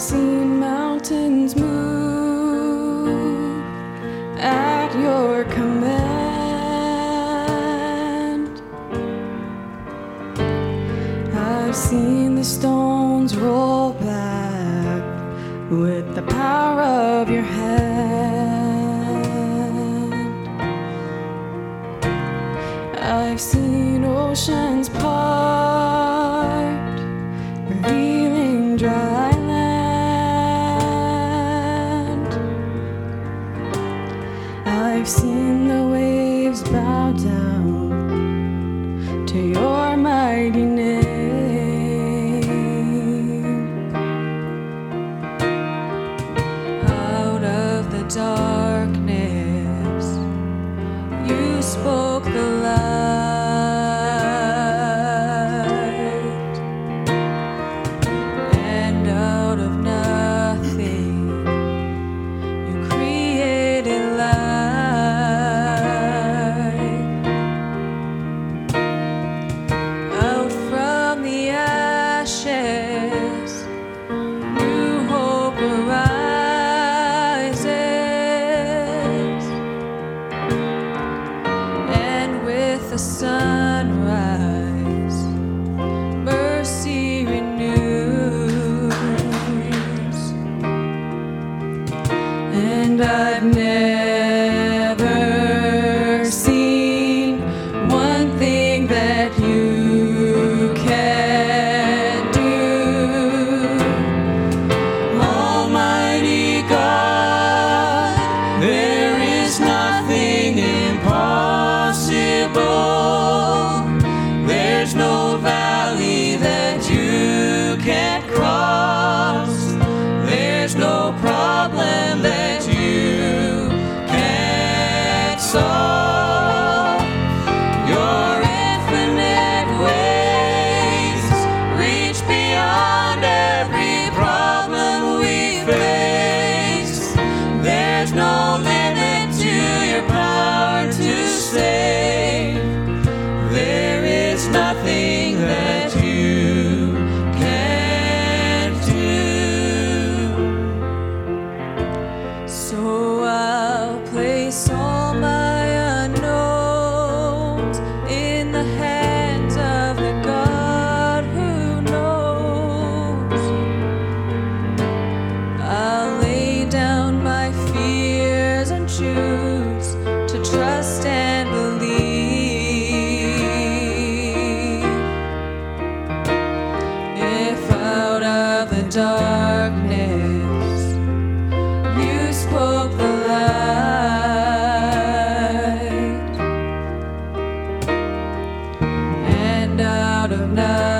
seen mountains move at your command. I've seen the stones roll back with the power of your hand. I've seen oceans part, revealing dry. I've seen the waves bow down to your mighty name. Out of the darkness, you spoke the light, and out of nothing, you created life. The sunrise, mercy renews, and I've never seen one thing that you can do. Almighty God, there is nothing impossible. There's no valley that you can't cross. There's no problem that you can't solve. Your infinite ways reach beyond every problem we face. There's no limit to your power to save. Nothing that you can't do. So I'll place all my unknowns in the hands of the God who knows. I'll lay down my fears and choose to trust and believe. Darkness, you spoke the light, and out of night.